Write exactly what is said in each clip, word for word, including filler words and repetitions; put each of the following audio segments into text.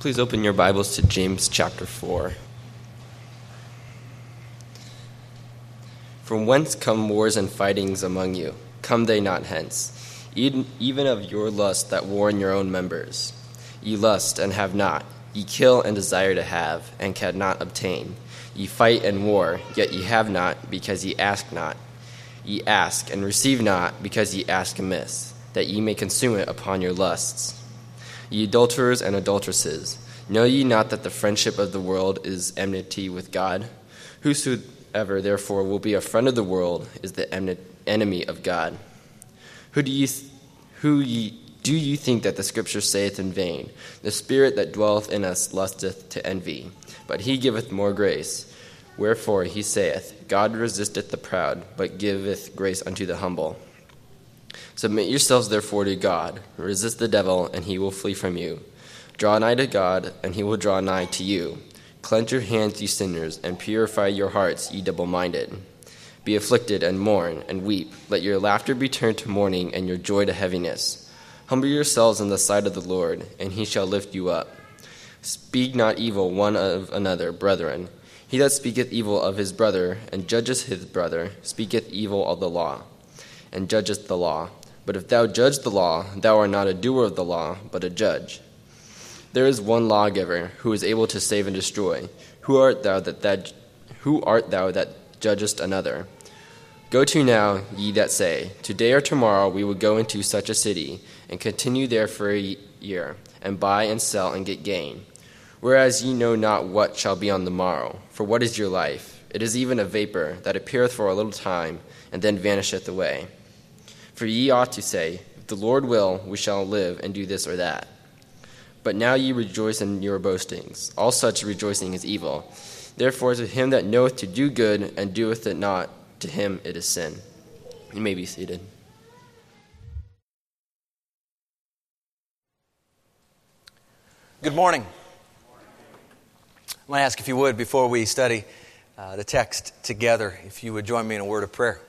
Please open your Bibles to James chapter four. From whence come wars and fightings among you? Come they not hence? Even of your lust that war in your own members. Ye lust, and have not. Ye kill, and desire to have, and cannot obtain. Ye fight and war, yet ye have not, because ye ask not. Ye ask, and receive not, because ye ask amiss, that ye may consume it upon your lusts. Ye adulterers and adulteresses, know ye not that the friendship of the world is enmity with God? Whosoever therefore will be a friend of the world is the enemy of God. Who do ye, who ye, do ye think that the Scripture saith in vain? The Spirit that dwelleth in us lusteth to envy, but he giveth more grace. Wherefore he saith, God resisteth the proud, but giveth grace unto the humble. Submit yourselves therefore to God. Resist the devil, and he will flee from you. Draw nigh to God, and he will draw nigh to you. Cleanse your hands, ye sinners, and purify your hearts, ye double-minded. Be afflicted, and mourn, and weep. Let your laughter be turned to mourning, and your joy to heaviness. Humble yourselves in the sight of the Lord, and he shall lift you up. Speak not evil one of another, brethren. He that speaketh evil of his brother, and judgeth his brother, speaketh evil of the law, and judgeth the law. But if thou judge the law, thou art not a doer of the law, but a judge. There is one lawgiver, who is able to save and destroy. Who art thou that, that who art thou that judgest another? Go to now, ye that say, Today or tomorrow we will go into such a city, and continue there for a year, and buy and sell and get gain. Whereas ye know not what shall be on the morrow. For what is your life? It is even a vapor, that appeareth for a little time, and then vanisheth away. For ye ought to say, If the Lord will, we shall live and do this or that. But now ye rejoice in your boastings. All such rejoicing is evil. Therefore to him that knoweth to do good and doeth it not, to him it is sin. You may be seated. Good morning. I'm going to ask if you would, before we study uh, the text together, if you would join me in a word of prayer.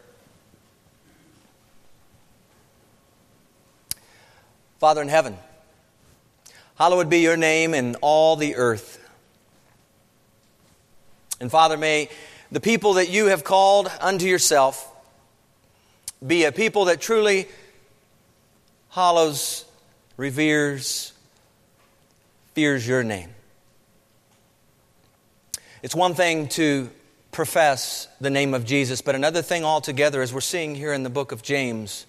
Father in heaven, hallowed be your name in all the earth. And Father, may the people that you have called unto yourself be a people that truly hallows, reveres, fears your name. It's one thing to profess the name of Jesus, but another thing altogether, as we're seeing here in the book of James,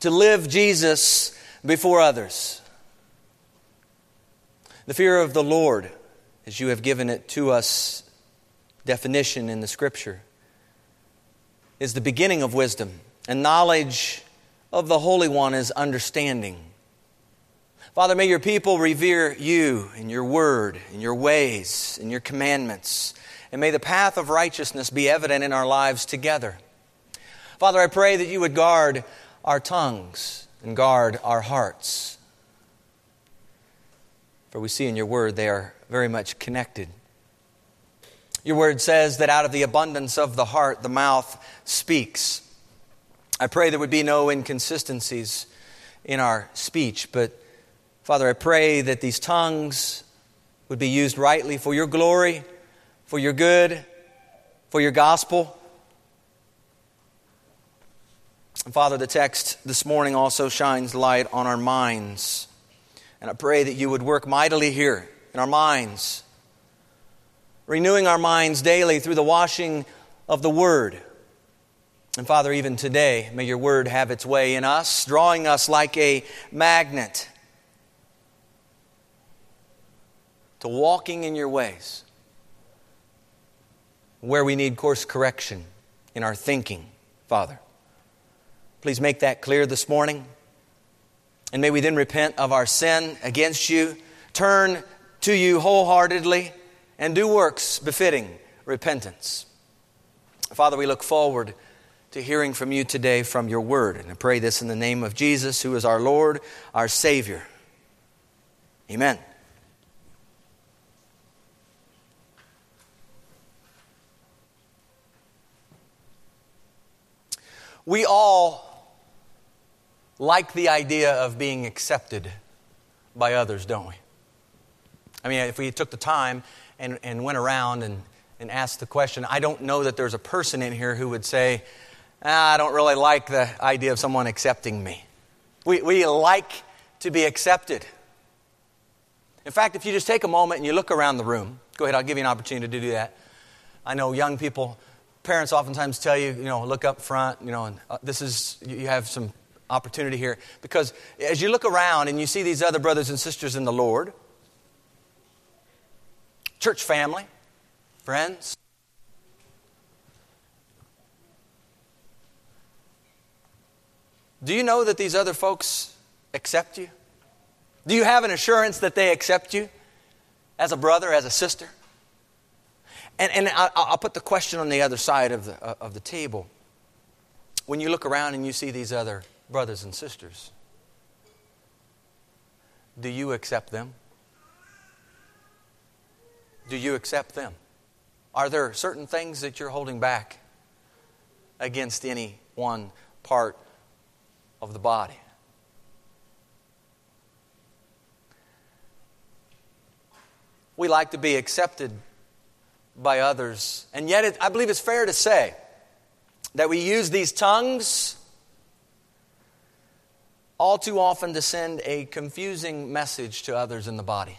to live Jesus before others. The fear of the Lord, as you have given it to us, definition in the Scripture, is the beginning of wisdom, and knowledge of the Holy One is understanding. Father, may your people revere you and your word and your ways and your commandments, and may the path of righteousness be evident in our lives together. Father, I pray that you would guard our tongues and guard our hearts. For we see in your word they are very much connected. Your word says that out of the abundance of the heart, the mouth speaks. I pray there would be no inconsistencies in our speech. But Father, I pray that these tongues would be used rightly for your glory, for your good, for your gospel. And Father, the text this morning also shines light on our minds. And I pray that you would work mightily here in our minds, renewing our minds daily through the washing of the Word. And Father, even today, may your Word have its way in us, drawing us like a magnet to walking in your ways, where we need course correction in our thinking, Father. Please make that clear this morning. And may we then repent of our sin against you, turn to you wholeheartedly, and do works befitting repentance. Father, we look forward to hearing from you today from your word. And I pray this in the name of Jesus, who is our Lord, our Savior. Amen. We all like the idea of being accepted by others, don't we? I mean, if we took the time and, and went around and, and asked the question, I don't know that there's a person in here who would say, ah, I don't really like the idea of someone accepting me. We, we like to be accepted. In fact, if you just take a moment and you look around the room, go ahead, I'll give you an opportunity to do that. I know young people, parents oftentimes tell you, you know, look up front, you know, and this is, you have some opportunity here. Because as you look around and you see these other brothers and sisters in the Lord, church family, friends, do you know that these other folks accept you? Do you have an assurance that they accept you as a brother, as a sister? And, and I, I'll put the question on the other side of the, of the table. When you look around and you see these other brothers and sisters, do you accept them? Do you accept them? Are there certain things that you're holding back against any one part of the body? We like to be accepted by others. And yet it, I believe it's fair to say that we use these tongues all too often to send a confusing message to others in the body.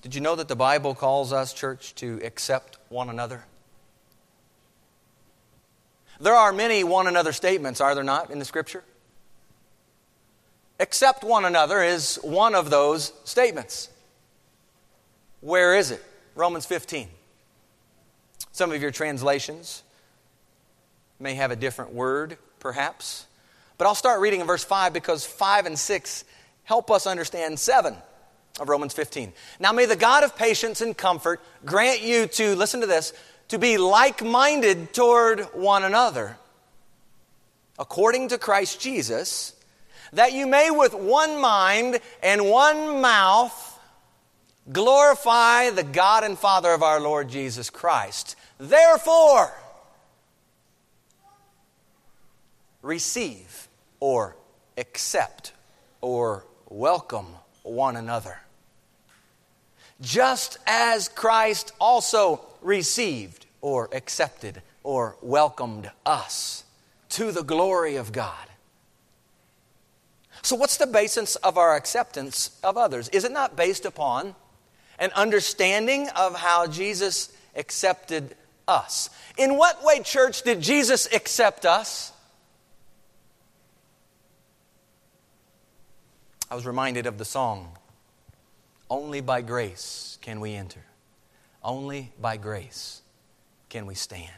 Did you know that the Bible calls us, church, to accept one another? There are many one another statements, are there not, in the Scripture? Accept one another is one of those statements. Where is it? Romans fifteen. Some of your translations may have a different word, perhaps. But I'll start reading in verse five because five and six help us understand seven of Romans fifteen. Now may the God of patience and comfort grant you to, listen to this, to be like-minded toward one another, according to Christ Jesus, that you may with one mind and one mouth glorify the God and Father of our Lord Jesus Christ. Therefore, receive or accept or welcome one another, just as Christ also received or accepted or welcomed us to the glory of God. So what's the basis of our acceptance of others? Is it not based upon an understanding of how Jesus accepted us? In what way, church, did Jesus accept us? I was reminded of the song, "Only by grace can we enter. Only by grace can we stand."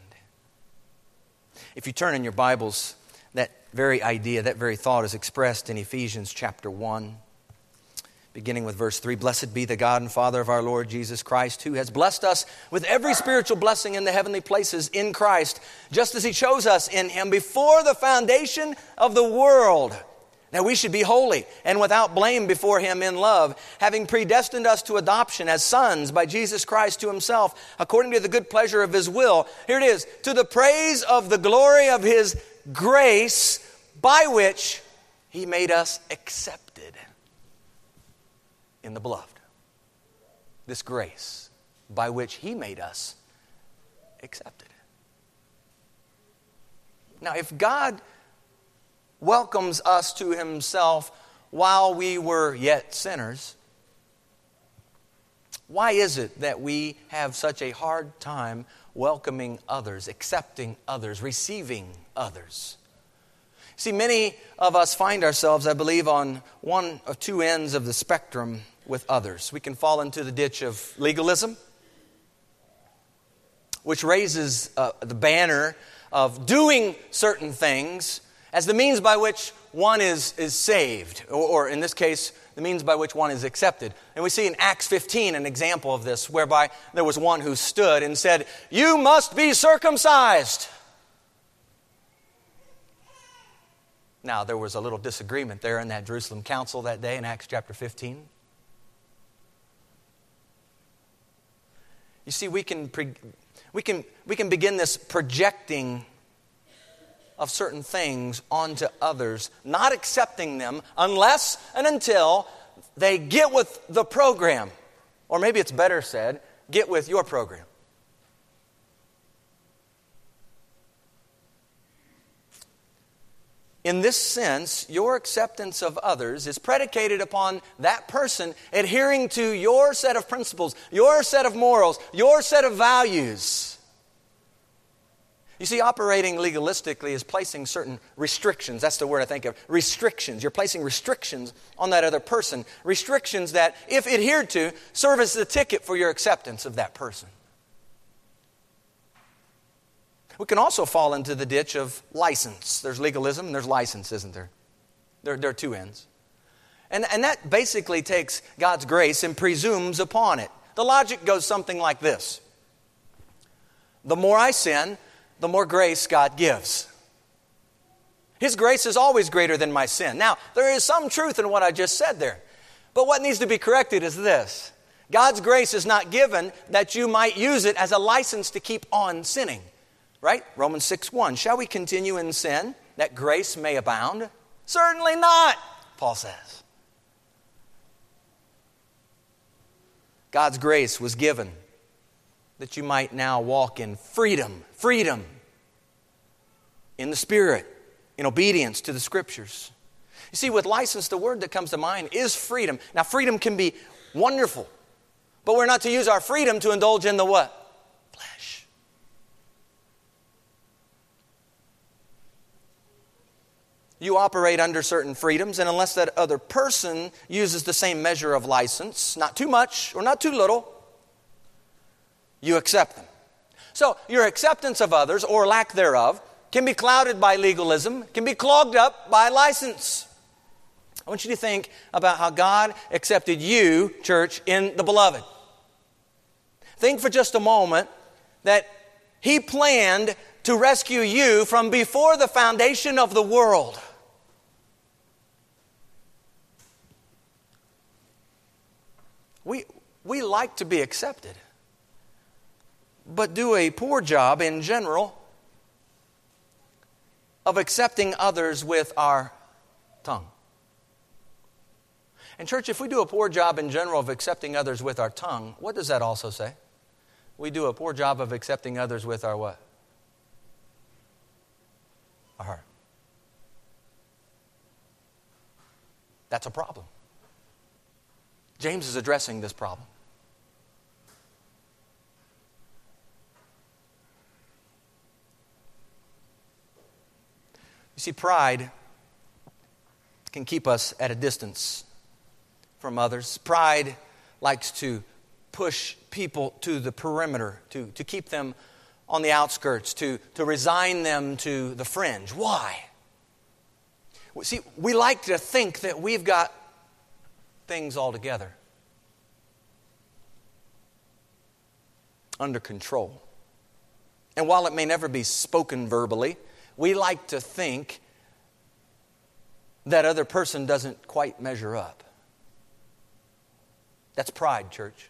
If you turn in your Bibles, that very idea, that very thought is expressed in Ephesians chapter one, beginning with verse three. Blessed be the God and Father of our Lord Jesus Christ, who has blessed us with every spiritual blessing in the heavenly places in Christ, just as He chose us in Him before the foundation of the world. Now we should be holy and without blame before Him in love, having predestined us to adoption as sons by Jesus Christ to Himself, according to the good pleasure of His will. Here it is, to the praise of the glory of His grace, by which He made us accepted in the beloved. This grace by which He made us accepted. Now if God welcomes us to Himself while we were yet sinners, why is it that we have such a hard time welcoming others, accepting others, receiving others? See, many of us find ourselves, I believe, on one of two ends of the spectrum with others. We can fall into the ditch of legalism, which raises uh, the banner of doing certain things as the means by which one is, is saved, or, or in this case, the means by which one is accepted. And we see in Acts fifteen an example of this, whereby there was one who stood and said, "You must be circumcised." Now, there was a little disagreement there in that Jerusalem council that day in Acts chapter fifteen. You see, we can, pre- we can, we can begin this projecting of certain things onto others, not accepting them unless and until they get with the program. Or maybe it's better said, get with your program. In this sense, your acceptance of others is predicated upon that person adhering to your set of principles, your set of morals, your set of values. You see, operating legalistically is placing certain restrictions. That's the word I think of. Restrictions. You're placing restrictions on that other person. Restrictions that, if adhered to, serve as the ticket for your acceptance of that person. We can also fall into the ditch of license. There's legalism and there's license, isn't there? There, there are two ends. And, and that basically takes God's grace and presumes upon it. The logic goes something like this. The more I sin, the more grace God gives. His grace is always greater than my sin. Now, there is some truth in what I just said there. But what needs to be corrected is this. God's grace is not given that you might use it as a license to keep on sinning. Right? Romans six one. Shall we continue in sin that grace may abound? Certainly not, Paul says. God's grace was given that you might now walk in freedom, freedom in the Spirit, in obedience to the Scriptures. You see, with license, the word that comes to mind is freedom. Now, freedom can be wonderful, but we're not to use our freedom to indulge in the what? Flesh. You operate under certain freedoms, and unless that other person uses the same measure of license, not too much or not too little, you accept them. So your acceptance of others, or lack thereof, can be clouded by legalism, can be clogged up by license. I want you to think about how God accepted you, church, in the beloved. Think for just a moment that He planned to rescue you from before the foundation of the world. We, we like to be accepted, but do a poor job in general of accepting others with our tongue. And church, if we do a poor job in general of accepting others with our tongue, what does that also say? We do a poor job of accepting others with our what? Our heart. That's a problem. James is addressing this problem. You see, pride can keep us at a distance from others. Pride likes to push people to the perimeter, to, to keep them on the outskirts, to, to resign them to the fringe. Why? See, we like to think that we've got things all together, under control. And while it may never be spoken verbally, we like to think that other person doesn't quite measure up. That's pride, church.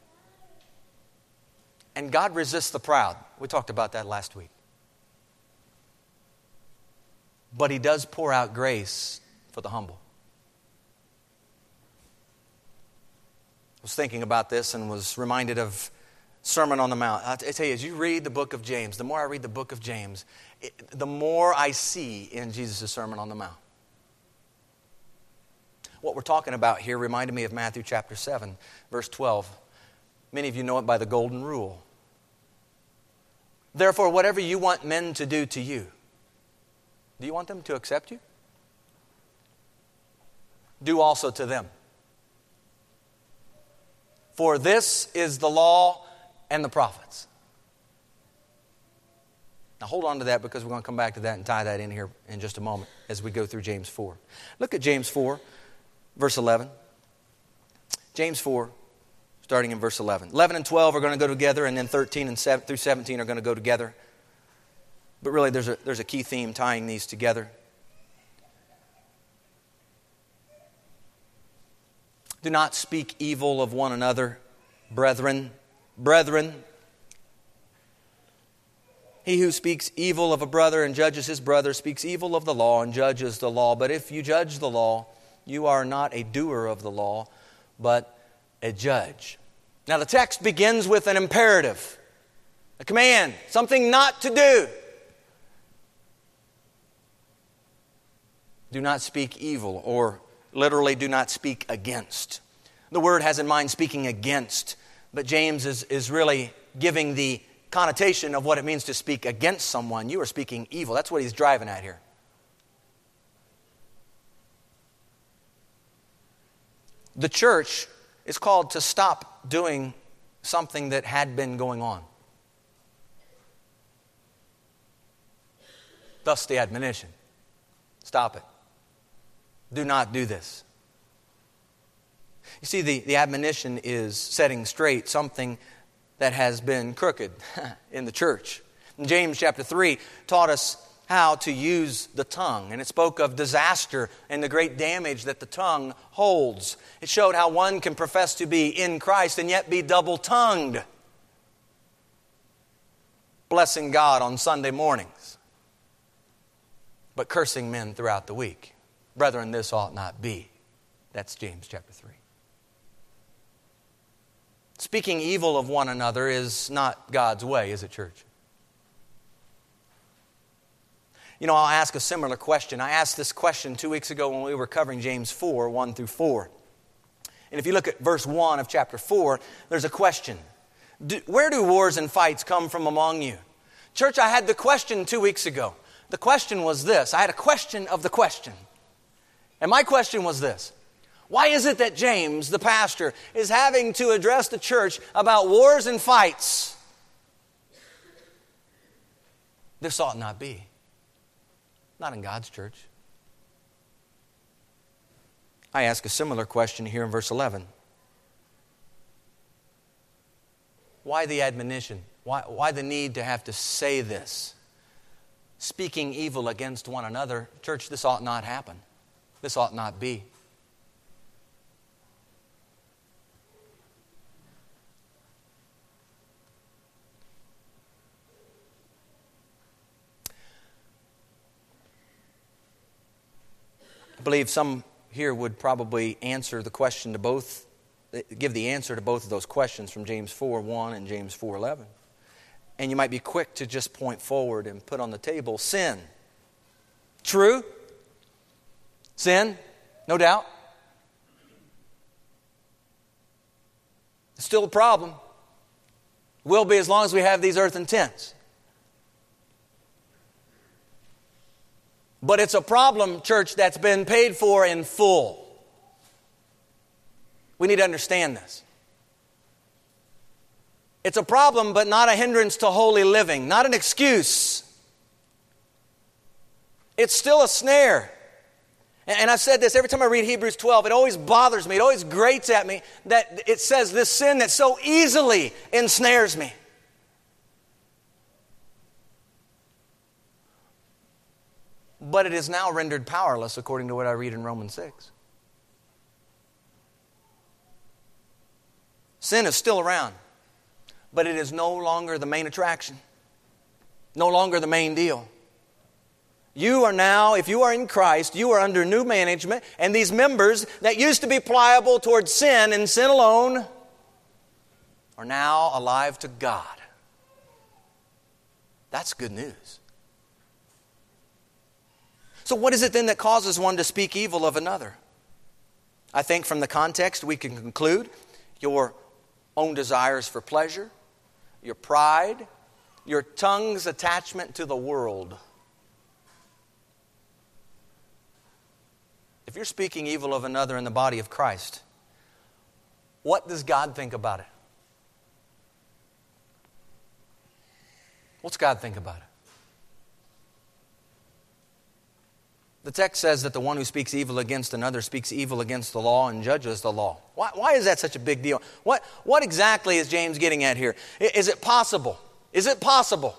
And God resists the proud. We talked about that last week. But He does pour out grace for the humble. I was thinking about this and was reminded of Sermon on the Mount. I tell you, as you read the book of James, the more I read the book of James, it, the more I see in Jesus' Sermon on the Mount. What we're talking about here reminded me of Matthew chapter seven, verse twelve. Many of you know it by the golden rule. Therefore, whatever you want men to do to you, do you want them to accept you? Do also to them. For this is the law and the prophets. Now hold on to that, because we're going to come back to that and tie that in here in just a moment as we go through James four. Look at James four, verse eleven. James four, starting in verse eleven. eleven and twelve are going to go together, and then thirteen and seven through seventeen are going to go together. But really there's a, there's a key theme tying these together. Do not speak evil of one another, brethren. Brethren, He who speaks evil of a brother and judges his brother speaks evil of the law and judges the law. But if you judge the law, you are not a doer of the law, but a judge. Now the text begins with an imperative, a command, something not to do. Do not speak evil, or literally do not speak against. The word has in mind speaking against, but James is, is really giving the connotation of what it means to speak against someone. You are speaking evil. That's what he's driving at here. The church is called to stop doing something that had been going on. Thus the admonition. Stop it. Do not do this. You see, the, the admonition is setting straight something that has been crooked in the church. And James chapter three taught us how to use the tongue, and it spoke of disaster and the great damage that the tongue holds. It showed how one can profess to be in Christ and yet be double-tongued, blessing God on Sunday mornings, but cursing men throughout the week. Brethren, this ought not be. That's James chapter three. Speaking evil of one another is not God's way, is it, church? You know, I'll ask a similar question. I asked this question two weeks ago when we were covering James four, one through four. And if you look at verse one of chapter four, there's a question. Do, where do wars and fights come from among you? Church, I had the question two weeks ago. The question was this. I had a question of the question. And my question was this. Why is it that James, the pastor, is having to address the church about wars and fights? This ought not be. Not in God's church. I ask a similar question here in verse eleven. Why the admonition? Why, why the need to have to say this? Speaking evil against one another. Church, this ought not happen. This ought not be. I believe some here would probably answer the question to both, give the answer to both of those questions from James four one and James four eleven. And you might be quick to just point forward and put on the table sin. True? Sin? No doubt. It's still a problem. Will be as long as we have these earthen tents. But it's a problem, church, that's been paid for in full. We need to understand this. It's a problem, but not a hindrance to holy living, not an excuse. It's still a snare. And I've said this every time I read Hebrews twelve, it always bothers me, it always grates at me that it says this sin that so easily ensnares me. But it is now rendered powerless according to what I read in Romans six. Sin is still around, but it is no longer the main attraction, no longer the main deal. You are now, if you are in Christ, you are under new management, and these members that used to be pliable towards sin and sin alone are now alive to God. That's good news. So what is it then that causes one to speak evil of another? I think from the context we can conclude your own desires for pleasure, your pride, your tongue's attachment to the world. If you're speaking evil of another in the body of Christ, what does God think about it? What's God think about it? The text says that the one who speaks evil against another speaks evil against the law and judges the law. Why, why is that such a big deal? What, what exactly is James getting at here? Is it possible? Is it possible?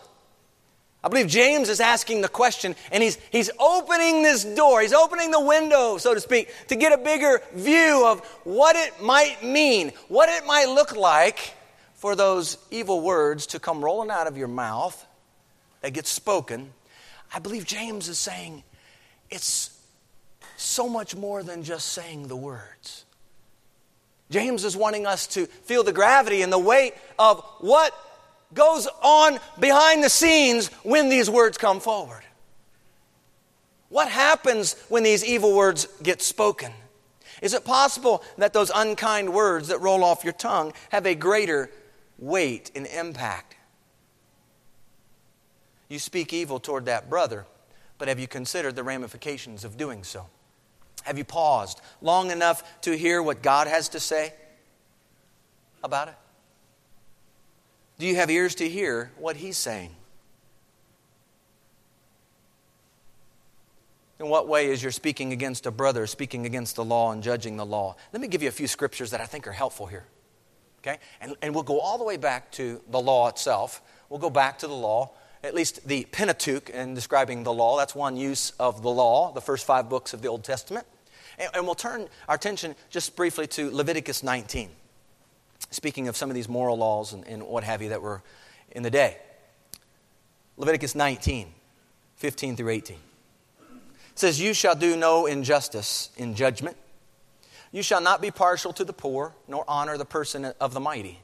I believe James is asking the question, and he's, he's opening this door. He's opening the window, so to speak, to get a bigger view of what it might mean, what it might look like for those evil words to come rolling out of your mouth that gets spoken, I believe James is saying it's so much more than just saying the words. James is wanting us to feel the gravity and the weight of what goes on behind the scenes when these words come forward. What happens when these evil words get spoken? Is it possible that those unkind words that roll off your tongue have a greater weight and impact? You speak evil toward that brother, but have you considered the ramifications of doing so? Have you paused long enough to hear what God has to say about it? Do you have ears to hear what He's saying? In what way is your speaking against a brother, speaking against the law and judging the law? Let me give you a few scriptures that I think are helpful here. Okay? And, and we'll go all the way back to the law itself. We'll go back to the law, at least the Pentateuch in describing the law. That's one use of the law, the first five books of the Old Testament. And, and we'll turn our attention just briefly to Leviticus nineteen, speaking of some of these moral laws and, and what have you that were in the day. Leviticus nineteen, fifteen through eighteen. It says, "You shall do no injustice in judgment. You shall not be partial to the poor, nor honor the person of the mighty.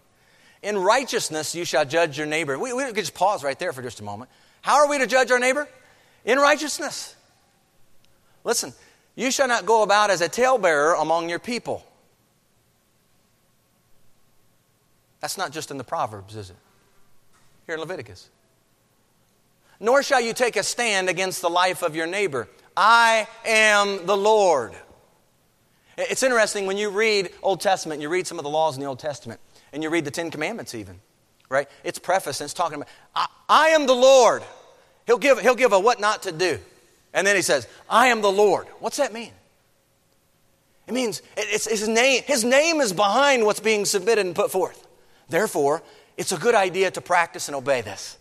In righteousness you shall judge your neighbor." We, we could just pause right there for just a moment. How are we to judge our neighbor? In righteousness. Listen, "You shall not go about as a talebearer among your people." That's not just in the Proverbs, is it? Here in Leviticus. "Nor shall you take a stand against the life of your neighbor. I am the Lord." It's interesting when you read Old Testament, you read some of the laws in the Old Testament, and you read the Ten Commandments even, right? It's prefaced and it's talking about, I, I am the Lord. He'll give, he'll give a what not to do. And then he says, "I am the Lord." What's that mean? It means it, it's his name. His name is behind what's being submitted and put forth. Therefore, it's a good idea to practice and obey this.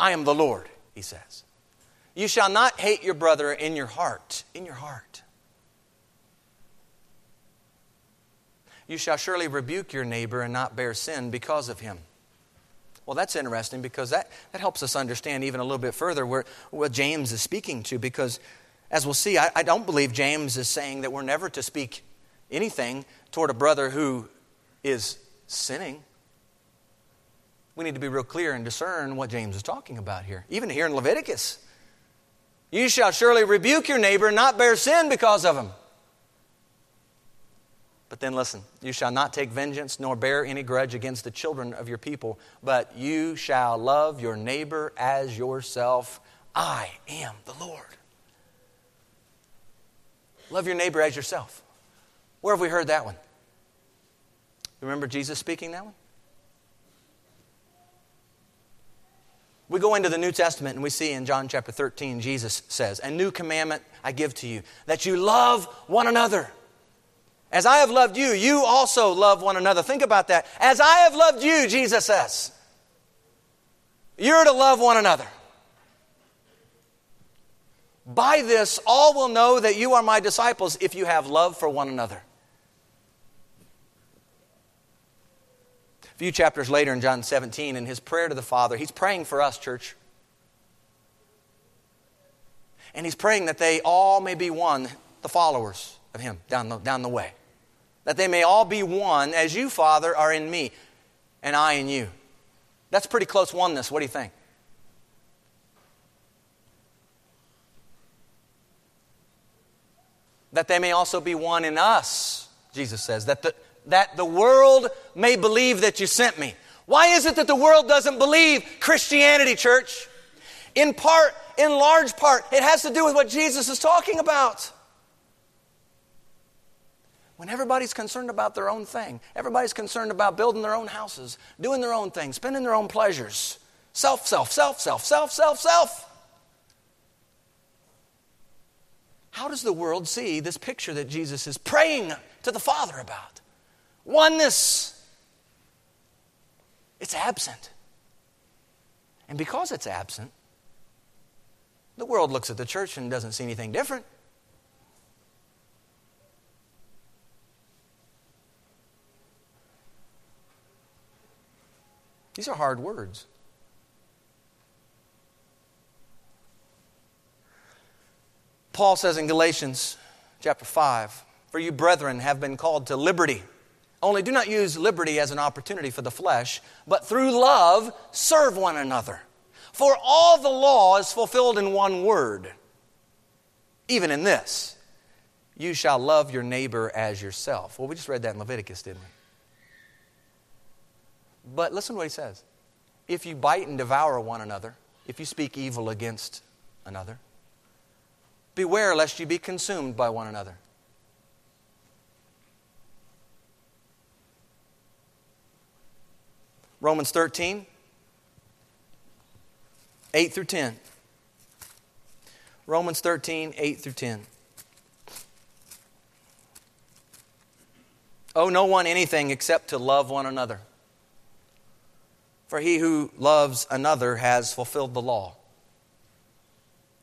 "I am the Lord," he says. "You shall not hate your brother in your heart." In your heart. "You shall surely rebuke your neighbor and not bear sin because of him." Well, that's interesting because that, that helps us understand even a little bit further where, what James is speaking to, because as we'll see, I, I don't believe James is saying that we're never to speak anything toward a brother who is sinning. We need to be real clear and discern what James is talking about here, even here in Leviticus. "You shall surely rebuke your neighbor and not bear sin because of him." But then listen, "You shall not take vengeance nor bear any grudge against the children of your people, but you shall love your neighbor as yourself. I am the Lord." Love your neighbor as yourself. Where have we heard that one? Remember Jesus speaking that one? We go into the New Testament and we see in John chapter thirteen, Jesus says, "A new commandment I give to you, that you love one another. As I have loved you, you also love one another." Think about that. As I have loved you, Jesus says, you're to love one another. "By this, all will know that you are my disciples if you have love for one another." A few chapters later in John seventeen, in his prayer to the Father, he's praying for us, church. And he's praying that they all may be one, the followers of him down the, down the way. That they may all be one as you, Father, are in me and I in you. That's pretty close oneness. What do you think? "That they may also be one in us," Jesus says, that the that the world may believe that you sent me." Why is it that the world doesn't believe Christianity, church? In part, in large part, it has to do with what Jesus is talking about. When everybody's concerned about their own thing, everybody's concerned about building their own houses, doing their own thing, spending their own pleasures. Self, self, self, self, self, self, self. How does the world see this picture that Jesus is praying to the Father about? Oneness. It's absent. And because it's absent, the world looks at the church and doesn't see anything different. These are hard words. Paul says in Galatians chapter five, "For you brethren have been called to liberty. Only do not use liberty as an opportunity for the flesh, but through love serve one another. For all the law is fulfilled in one word, even in this, you shall love your neighbor as yourself." Well, we just read that in Leviticus, didn't we? But listen to what he says. If you bite and devour one another, if you speak evil against another, beware lest you be consumed by one another. Romans thirteen, eight through ten. Romans thirteen, eight through ten. "Owe no one anything except to love one another. For he who loves another has fulfilled the law.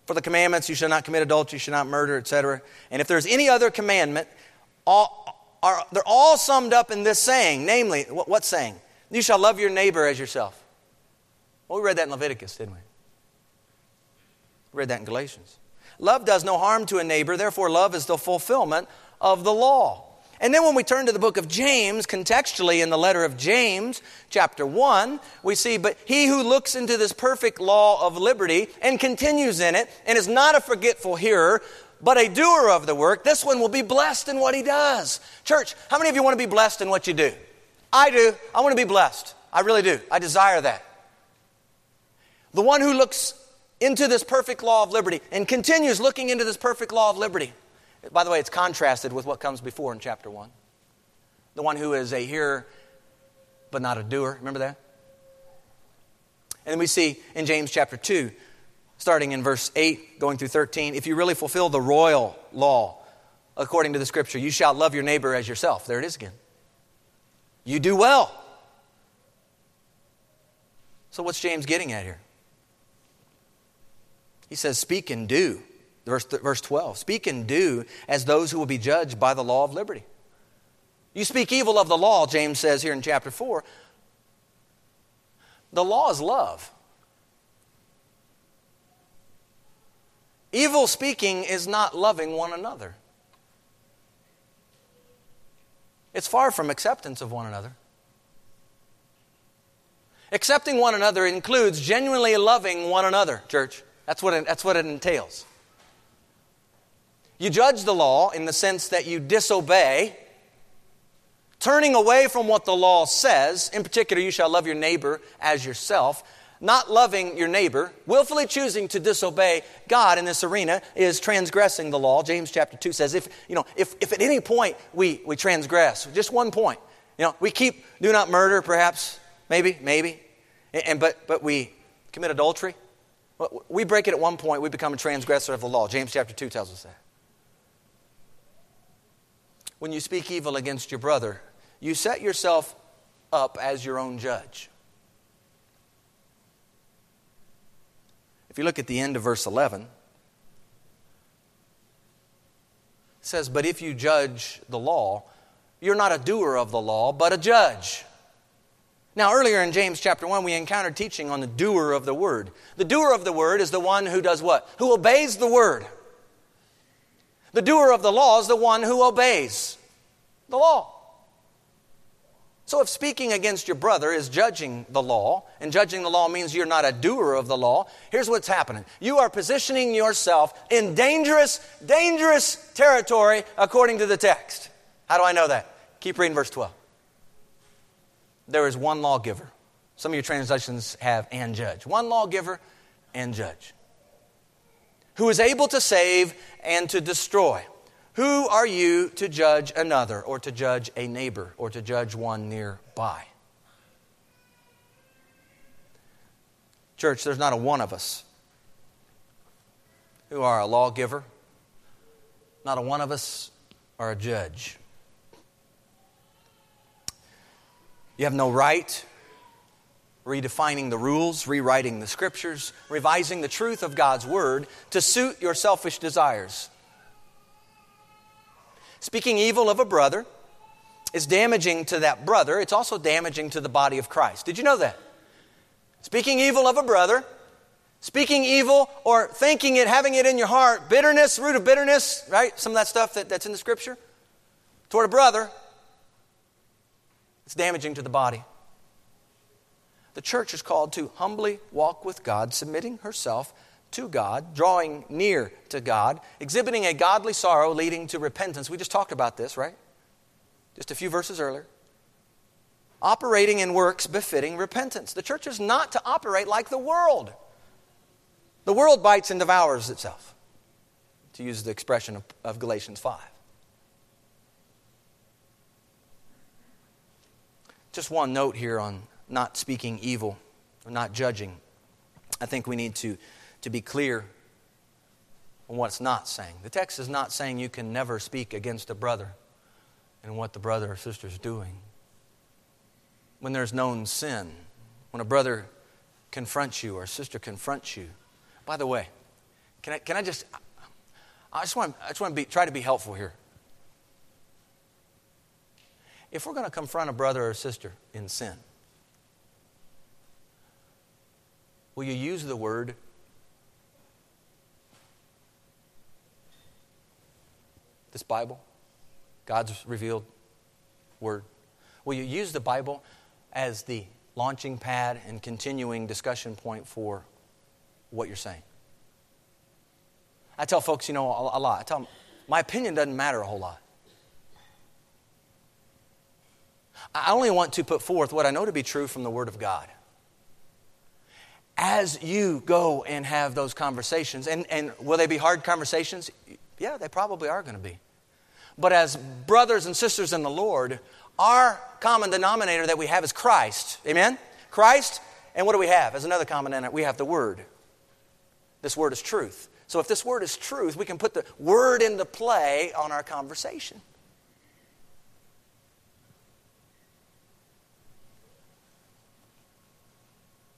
For the commandments, you shall not commit adultery, you shall not murder," et cetera. "And if there's any other commandment, all are, they're all summed up in this saying," namely, what, what saying? "You shall love your neighbor as yourself." Well, we read that in Leviticus, didn't we? We read that in Galatians. "Love does no harm to a neighbor, therefore love is the fulfillment of the law." And then when we turn to the book of James, contextually in the letter of James, chapter one, we see, "But he who looks into this perfect law of liberty and continues in it and is not a forgetful hearer, but a doer of the work, this one will be blessed in what he does." Church, how many of you want to be blessed in what you do? I do. I want to be blessed. I really do. I desire that. The one who looks into this perfect law of liberty and continues looking into this perfect law of liberty. By the way, it's contrasted with what comes before in chapter one. The one who is a hearer but not a doer. Remember that? And then we see in James chapter two, starting in verse eight, going through thirteen, "If you really fulfill the royal law, according to the scripture, you shall love your neighbor as yourself." There it is again. You do well. So what's James getting at here? He says, speak and do. Verse, verse twelve, "Speak and do as those who will be judged by the law of liberty." You speak evil of the law, James says here in chapter four. The law is love. Evil speaking is not loving one another. It's far from acceptance of one another. Accepting one another includes genuinely loving one another, church. That's what it, that's what it entails. You judge the law in the sense that you disobey, turning away from what the law says. In particular, you shall love your neighbor as yourself. Not loving your neighbor, willfully choosing to disobey God in this arena is transgressing the law. James chapter two says, if you know, if, if at any point we, we transgress, just one point, you know, we keep do not murder, perhaps, maybe, maybe, and, and but but we commit adultery. We break it at one point, we become a transgressor of the law. James chapter two tells us that. When you speak evil against your brother, you set yourself up as your own judge. If you look at the end of verse eleven, it says, "But if you judge the law, you're not a doer of the law, but a judge." Now, earlier in James chapter one, we encountered teaching on the doer of the word. The doer of the word is the one who does what? Who obeys the word. The doer of the law is the one who obeys the law. So if speaking against your brother is judging the law, and judging the law means you're not a doer of the law, here's what's happening. You are positioning yourself in dangerous, dangerous territory according to the text. How do I know that? Keep reading verse twelve. "There is one lawgiver." Some of your translations have "and judge." One lawgiver and judge. "Who is able to save and to destroy. Who are you to judge another," or to judge a neighbor, or to judge one nearby? Church, there's not a one of us who are a lawgiver. Not a one of us are a judge. You have no right redefining the rules, rewriting the scriptures, revising the truth of God's word to suit your selfish desires. Speaking evil of a brother is damaging to that brother. It's also damaging to the body of Christ. Did you know that? Speaking evil of a brother Speaking evil or thinking it, having it in your heart, bitterness, root of bitterness, right? Some of that stuff that, that's in the scripture. Toward a brother, it's damaging to the body. The church is called to humbly walk with God, submitting herself to God, drawing near to God, exhibiting a godly sorrow leading to repentance. We just talked about this, right? Just a few verses earlier. Operating in works befitting repentance. The church is not to operate like the world. The world bites and devours itself, to use the expression of, of Galatians five. Just one note here on not speaking evil, or not judging. I think we need to, to be clear on what it's not saying. The text is not saying you can never speak against a brother and what the brother or sister is doing. When there's known sin, when a brother confronts you or a sister confronts you, by the way, can I can I just I just want I just want to be try to be helpful here. If we're going to confront a brother or sister in sin, will you use the word? This Bible, God's revealed word. Will you use the Bible as the launching pad and continuing discussion point for what you're saying? I tell folks, you know, a, a lot. I tell them, my opinion doesn't matter a whole lot. I only want to put forth what I know to be true from the Word of God. As you go and have those conversations, and, and will they be hard conversations? Yeah, they probably are going to be. But as brothers and sisters in the Lord, our common denominator that we have is Christ. Amen? Christ, and what do we have? As another common denominator, we have the Word. This word is truth. So if this word is truth, we can put the word into play on our conversation.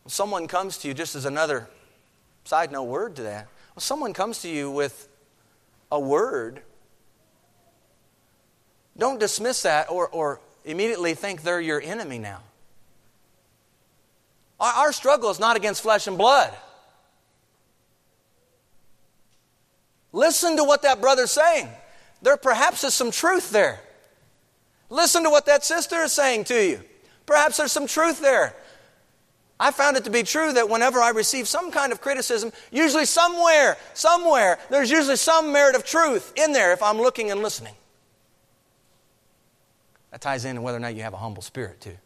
When someone comes to you, just as another side note word to that, when someone comes to you with a word, don't dismiss that or, or immediately think they're your enemy now. Our, our struggle is not against flesh and blood. Listen to what that brother's saying. There perhaps is some truth there. Listen to what that sister is saying to you. Perhaps there's some truth there. I found it to be true that whenever I receive some kind of criticism, usually somewhere, somewhere, there's usually some merit of truth in there if I'm looking and listening. That ties in to whether or not you have a humble spirit too.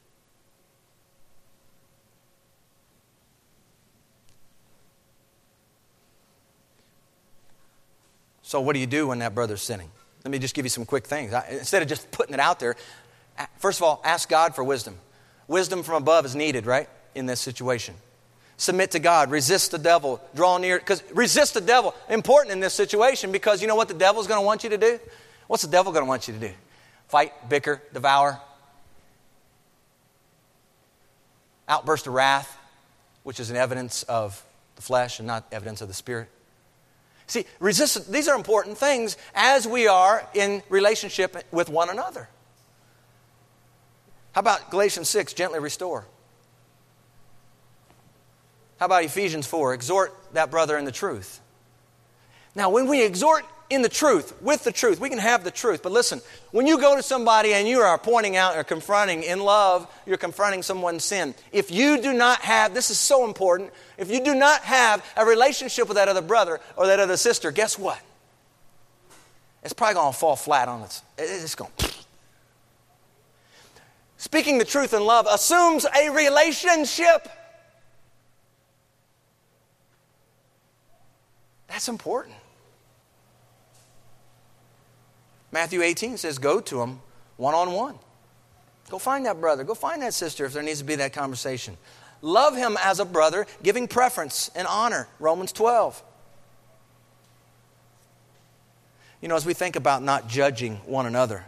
So what do you do when that brother's sinning? Let me just give you some quick things. I, instead of just putting it out there, first of all, ask God for wisdom. Wisdom from above is needed, right, in this situation. Submit to God. Resist the devil. Draw near. Because resist the devil, important in this situation, because you know what the devil's going to want you to do? What's the devil going to want you to do? Fight, bicker, devour. Outburst of wrath, which is an evidence of the flesh and not evidence of the spirit. See, resist, these are important things as we are in relationship with one another. How about Galatians six, gently restore? How about Ephesians four, exhort that brother in the truth? Now, when we exhort in the truth, with the truth, we can have the truth. But listen, when you go to somebody and you are pointing out or confronting in love, you're confronting someone's sin. If you do not have, this is so important, if you do not have a relationship with that other brother or that other sister, guess what? It's probably going to fall flat on its, it's going to. Speaking the truth in love assumes a relationship. That's important. Matthew eighteen says, go to them one-on-one. Go find that brother. Go find that sister if there needs to be that conversation. Love him as a brother, giving preference and honor. Romans twelve. You know, as we think about not judging one another,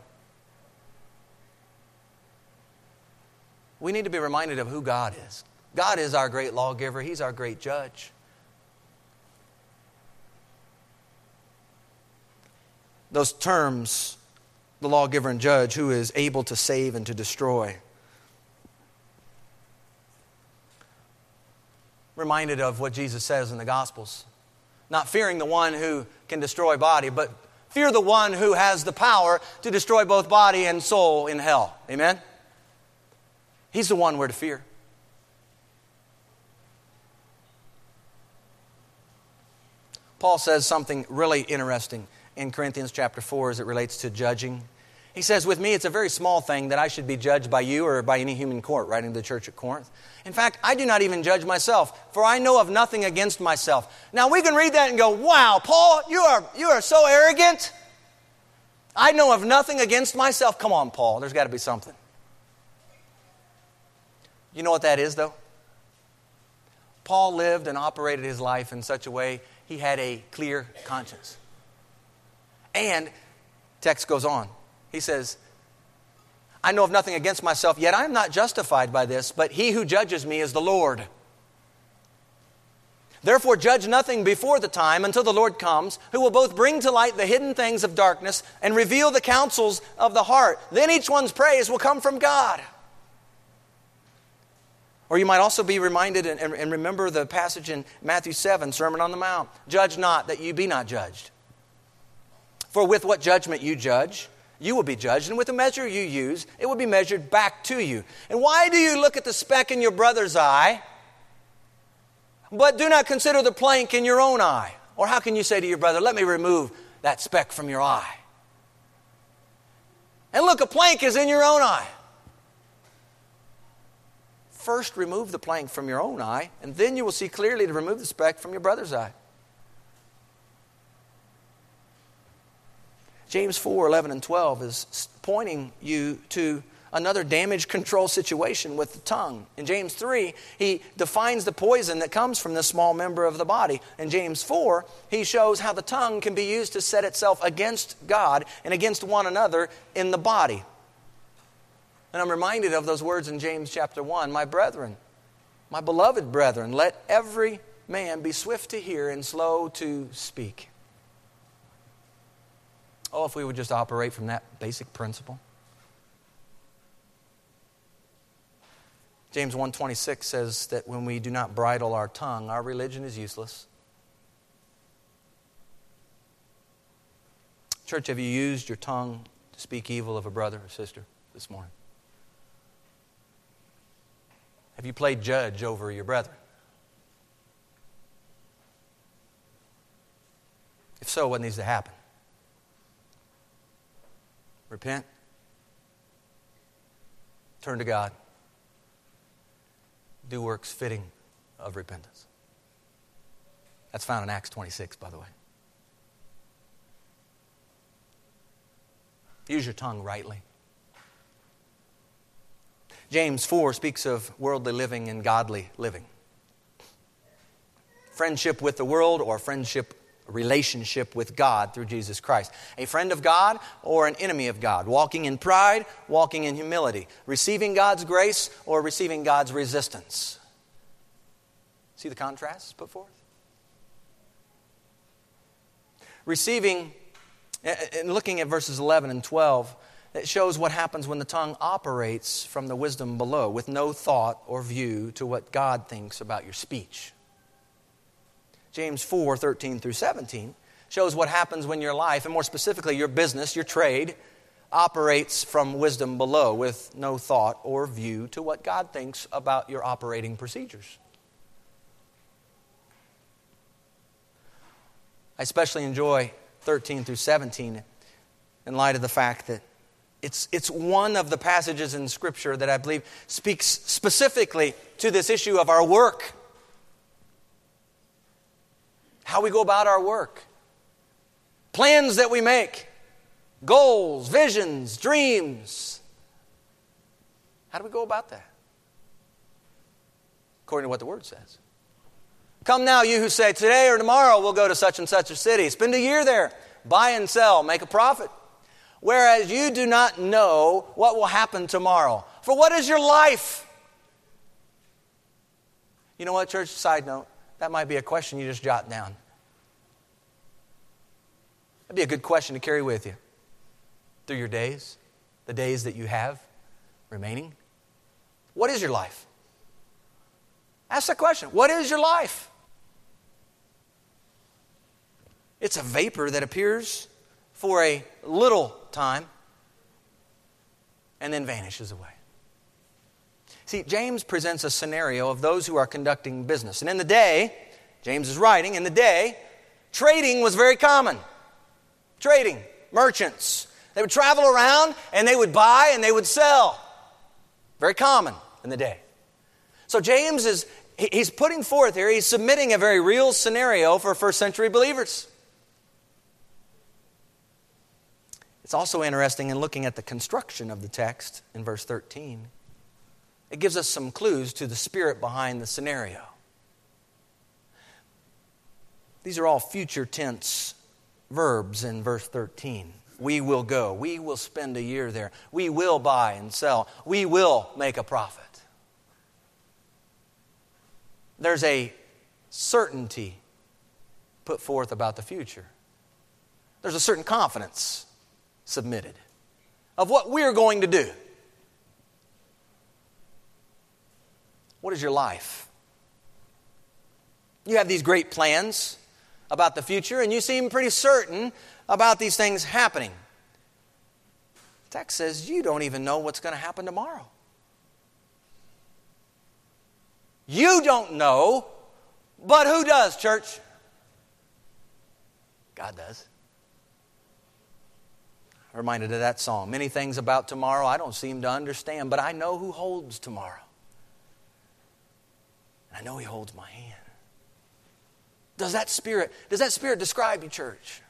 we need to be reminded of who God is. God is our great lawgiver. He's our great judge. Those terms, the lawgiver and judge, who is able to save and to destroy. reminded of what Jesus says in the Gospels. Not fearing the one who can destroy body, but fear the one who has the power to destroy both body and soul in hell. Amen? He's the one we're to fear. Paul says something really interesting in Corinthians chapter four as it relates to judging. He says, with me, it's a very small thing that I should be judged by you or by any human court, writing to the church at Corinth. In fact, I do not even judge myself, for I know of nothing against myself. Now, we can read that and go, wow, Paul, you are, you are so arrogant. I know of nothing against myself. Come on, Paul, there's got to be something. You know what that is, though? Paul lived and operated his life in such a way he had a clear conscience. And text goes on. He says, I know of nothing against myself, yet I am not justified by this, but he who judges me is the Lord. Therefore judge nothing before the time until the Lord comes, who will both bring to light the hidden things of darkness and reveal the counsels of the heart. Then each one's praise will come from God. Or you might also be reminded and, and remember the passage in Matthew seven, Sermon on the Mount. Judge not that you be not judged. For with what judgment you judge, you will be judged, and with the measure you use, it will be measured back to you. And why do you look at the speck in your brother's eye, but do not consider the plank in your own eye? Or how can you say to your brother, let me remove that speck from your eye? And look, a plank is in your own eye. First remove the plank from your own eye, and then you will see clearly to remove the speck from your brother's eye. James four, eleven, and twelve is pointing you to another damage control situation with the tongue. In James three, he defines the poison that comes from this small member of the body. In James four, he shows how the tongue can be used to set itself against God and against one another in the body. And I'm reminded of those words in James chapter one, my brethren, my beloved brethren, let every man be swift to hear and slow to speak. Oh, if we would just operate from that basic principle. James one twenty-six says that when we do not bridle our tongue, our religion is useless. Church, have you used your tongue to speak evil of a brother or sister this morning? Have you played judge over your brethren? If so, what needs to happen? Repent. Turn to God. Do works fitting of repentance. That's found in Acts twenty-six, by the way. Use your tongue rightly. James four speaks of worldly living and godly living. Friendship with the world or friendship relationship with God through Jesus Christ. A friend of God or an enemy of God. Walking in pride, walking in humility. Receiving God's grace or receiving God's resistance. See the contrast put forth? Receiving, and looking at verses eleven and twelve, it shows what happens when the tongue operates from the wisdom below with no thought or view to what God thinks about your speech. James four, thirteen through seventeen shows what happens when your life, and more specifically your business, your trade, operates from wisdom below with no thought or view to what God thinks about your operating procedures. I especially enjoy thirteen through seventeen in light of the fact that It's, it's one of the passages in Scripture that I believe speaks specifically to this issue of our work. How we go about our work, plans that we make, goals, visions, dreams. How do we go about that? According to what the Word says. Come now, you who say, today or tomorrow we'll go to such and such a city. Spend a year there. Buy and sell. Make a profit. Whereas you do not know what will happen tomorrow. For what is your life? You know what, church? Side note. That might be a question you just jot down. That'd be a good question to carry with you through your days, the days that you have remaining. What is your life? Ask the question, what is your life? It's a vapor that appears for a little time and then vanishes away. See, James presents a scenario of those who are conducting business. And in the day, James is writing, in the day, trading was very common. Trading, merchants. They would travel around and they would buy and they would sell. Very common in the day. So James is, he's putting forth here, he's submitting a very real scenario for first century believers. It's also interesting in looking at the construction of the text in verse thirteen. It gives us some clues to the spirit behind the scenario. These are all future tense verbs in verse thirteen. We will go. We will spend a year there. We will buy and sell. We will make a profit. There's a certainty put forth about the future. There's a certain confidence submitted of what we're going to do. What is your life? You have these great plans about the future, and you seem pretty certain about these things happening. The text says you don't even know what's going to happen tomorrow. You don't know, but who does, church? God does. I'm reminded of that song. Many things about tomorrow I don't seem to understand, but I know who holds tomorrow. And I know He holds my hand. Does that spirit, does that spirit describe you, church?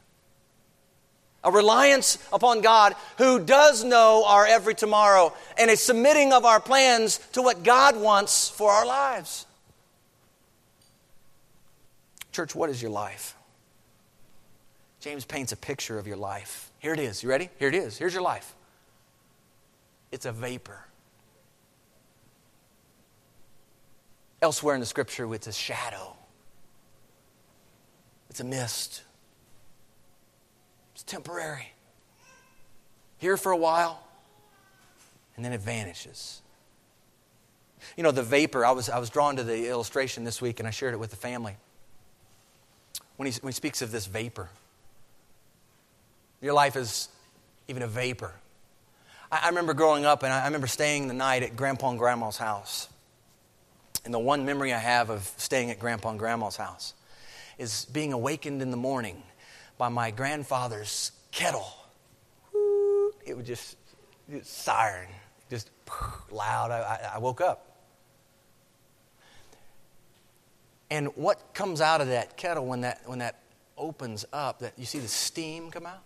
A reliance upon God who does know our every tomorrow and a submitting of our plans to what God wants for our lives. Church, what is your life? James paints a picture of your life. Here it is. You ready? Here it is. Here's your life. It's a vapor. Elsewhere in the scripture, it's a shadow. It's a mist. It's temporary. Here for a while, and then it vanishes. You know, the vapor, I was, I was drawn to the illustration this week, and I shared it with the family. When he, when he speaks of this vapor, your life is even a vapor. I, I remember growing up, and I, I remember staying the night at Grandpa and Grandma's house. And the one memory I have of staying at Grandpa and Grandma's house is being awakened in the morning by my grandfather's kettle. It was just, just siren, just loud. I, I woke up. And what comes out of that kettle when that when that opens up, that you see the steam come out,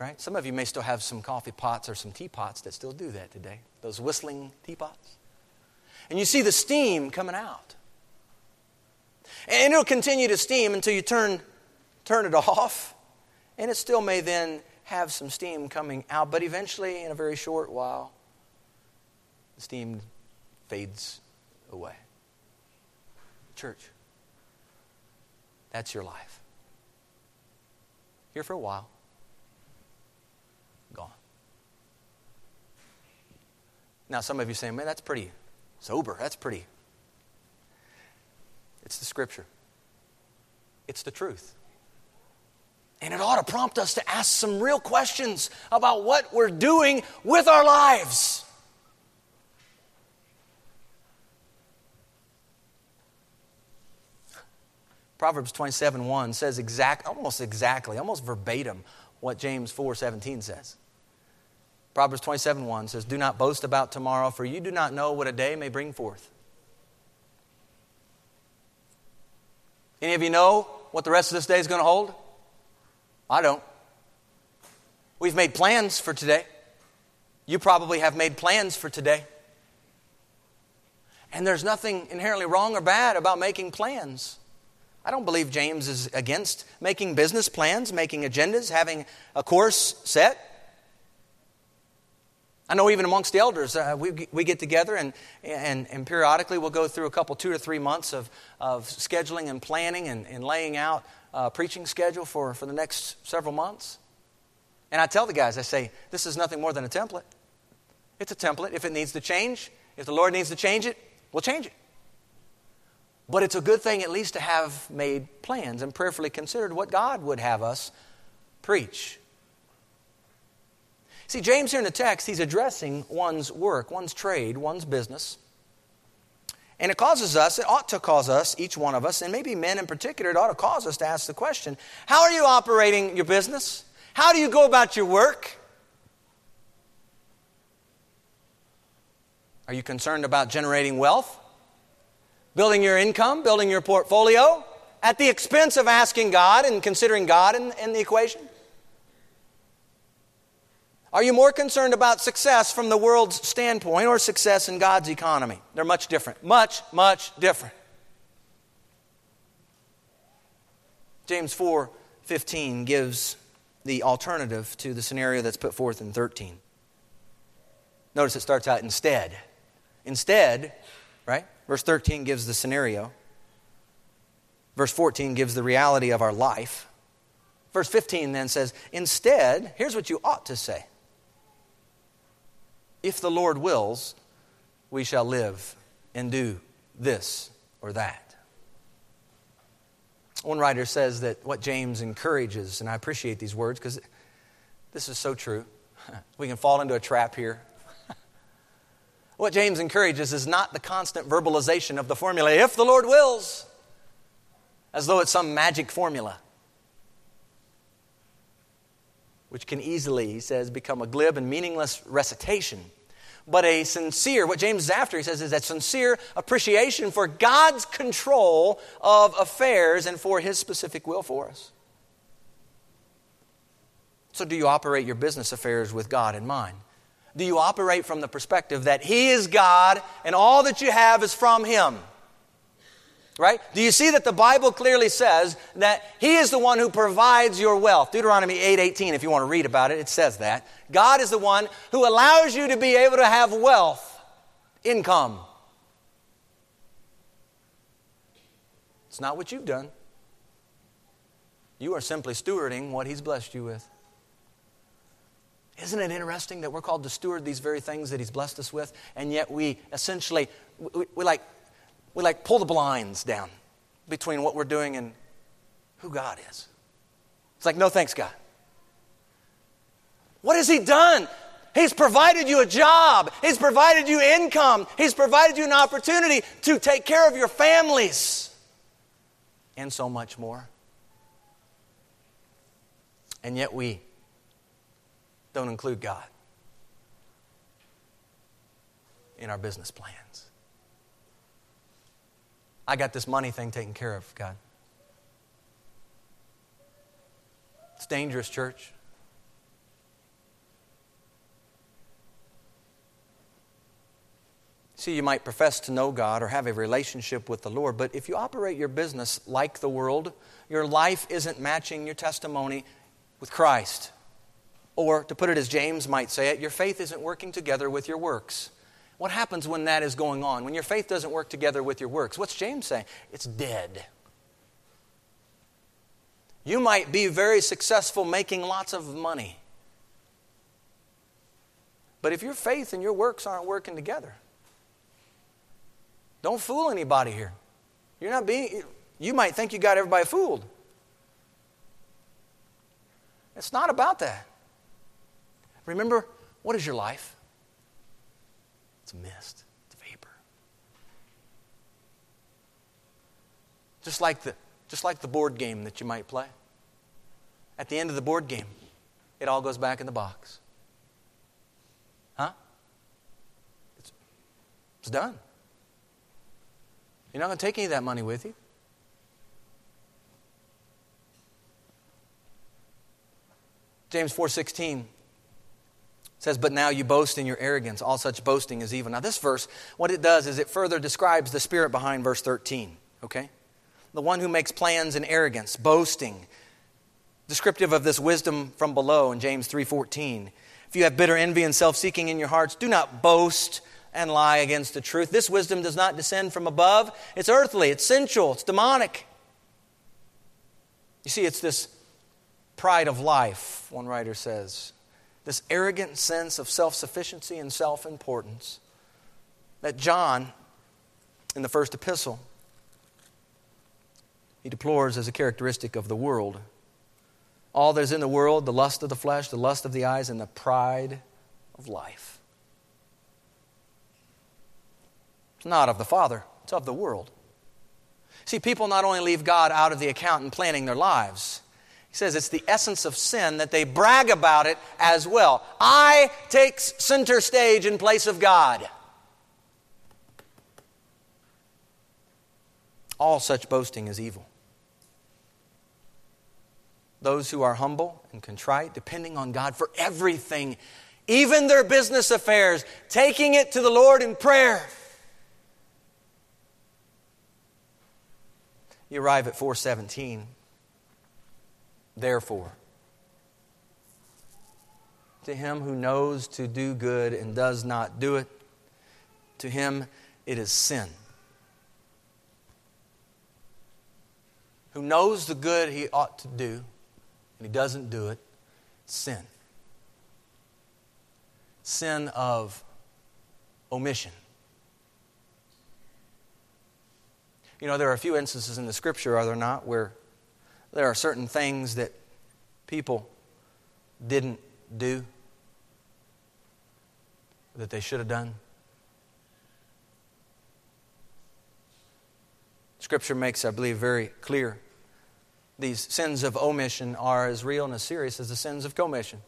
right? Some of you may still have some coffee pots or some teapots that still do that today, those whistling teapots. And you see the steam coming out. And it'll continue to steam until you turn, turn it off. And it still may then have some steam coming out. But eventually, in a very short while, the steam fades away. Church, that's your life. Here for a while. Gone. Now, some of you say, man, that's pretty... sober, that's pretty. It's the scripture. It's the truth. And it ought to prompt us to ask some real questions about what we're doing with our lives. Proverbs twenty-seven one says exact, almost exactly, almost verbatim what James four seventeen says. Proverbs twenty-seven one says, do not boast about tomorrow, for you do not know what a day may bring forth. Any of you know what the rest of this day is going to hold? I don't. We've made plans for today. You probably have made plans for today. And there's nothing inherently wrong or bad about making plans. I don't believe James is against making business plans, making agendas, having a course set. I know even amongst the elders, uh, we we get together and, and and periodically we'll go through a couple, two to three months of, of scheduling and planning and, and laying out a preaching schedule for, for the next several months. And I tell the guys, I say, this is nothing more than a template. It's a template. If it needs to change, if the Lord needs to change it, we'll change it. But it's a good thing at least to have made plans and prayerfully considered what God would have us preach. See, James here in the text, he's addressing one's work, one's trade, one's business. And it causes us, it ought to cause us, each one of us, and maybe men in particular, it ought to cause us to ask the question, how are you operating your business? How do you go about your work? Are you concerned about generating wealth? Building your income, building your portfolio, at the expense of asking God and considering God in, in the equation? Are you more concerned about success from the world's standpoint or success in God's economy? They're much different. Much, much different. James four fifteen gives the alternative to the scenario that's put forth in thirteen. Notice it starts out instead. Instead, right? Verse thirteen gives the scenario. Verse fourteen gives the reality of our life. Verse fifteen then says, instead, here's what you ought to say. If the Lord wills, we shall live and do this or that. One writer says that what James encourages, and I appreciate these words because this is so true. We can fall into a trap here. What James encourages is not the constant verbalization of the formula, if the Lord wills, as though it's some magic formula, which can easily, he says, become a glib and meaningless recitation. But a sincere, what James is after, he says, is that sincere appreciation for God's control of affairs and for his specific will for us. So do you operate your business affairs with God in mind? Do you operate from the perspective that he is God and all that you have is from him? Right? Do you see that the Bible clearly says that he is the one who provides your wealth? Deuteronomy eight eighteen, if you want to read about it, it says that. God is the one who allows you to be able to have wealth, income. It's not what you've done. You are simply stewarding what he's blessed you with. Isn't it interesting that we're called to steward these very things that he's blessed us with, and yet we essentially, we, we like, we like pull the blinds down between what we're doing and who God is. It's like, no thanks, God. What has he done? He's provided you a job. He's provided you income. He's provided you an opportunity to take care of your families and so much more. And yet we don't include God in our business plans. I got this money thing taken care of, God. It's dangerous, church. See, you might profess to know God or have a relationship with the Lord, but if you operate your business like the world, your life isn't matching your testimony with Christ. Or, to put it as James might say it, your faith isn't working together with your works. What happens when that is going on? When your faith doesn't work together with your works? What's James saying? It's dead. You might be very successful making lots of money. But if your faith and your works aren't working together, don't fool anybody here. You're not being, you might think you got everybody fooled. It's not about that. Remember, what is your life? It's a mist. It's a vapor. Just like the, just like the board game that you might play. At the end of the board game, it all goes back in the box. Huh? It's, it's done. You're not going to take any of that money with you. James four sixteen says, but now you boast in your arrogance. All such boasting is evil. Now this verse, what it does is it further describes the spirit behind verse thirteen, okay? The one who makes plans in arrogance, boasting, descriptive of this wisdom from below in James three fourteen. If you have bitter envy and self-seeking in your hearts, do not boast and lie against the truth. This wisdom does not descend from above. It's earthly, it's sensual, it's demonic. You see, it's this pride of life, one writer says. This arrogant sense of self-sufficiency and self-importance that John, in the first epistle, he deplores as a characteristic of the world. All that is in the world, the lust of the flesh, the lust of the eyes, and the pride of life. It's not of the Father, it's of the world. See, people not only leave God out of the account in planning their lives, he says it's the essence of sin that they brag about it as well. I take center stage in place of God. All such boasting is evil. Those who are humble and contrite, depending on God for everything, even their business affairs, taking it to the Lord in prayer. You arrive at four seventeen. Therefore, to him who knows to do good and does not do it, to him it is sin. Who knows the good he ought to do, and he doesn't do it, sin. Sin of omission. You know, there are a few instances in the Scripture, are there not, where there are certain things that people didn't do that they should have done. Scripture makes, I believe, very clear. These sins of omission are as real and as serious as the sins of commission.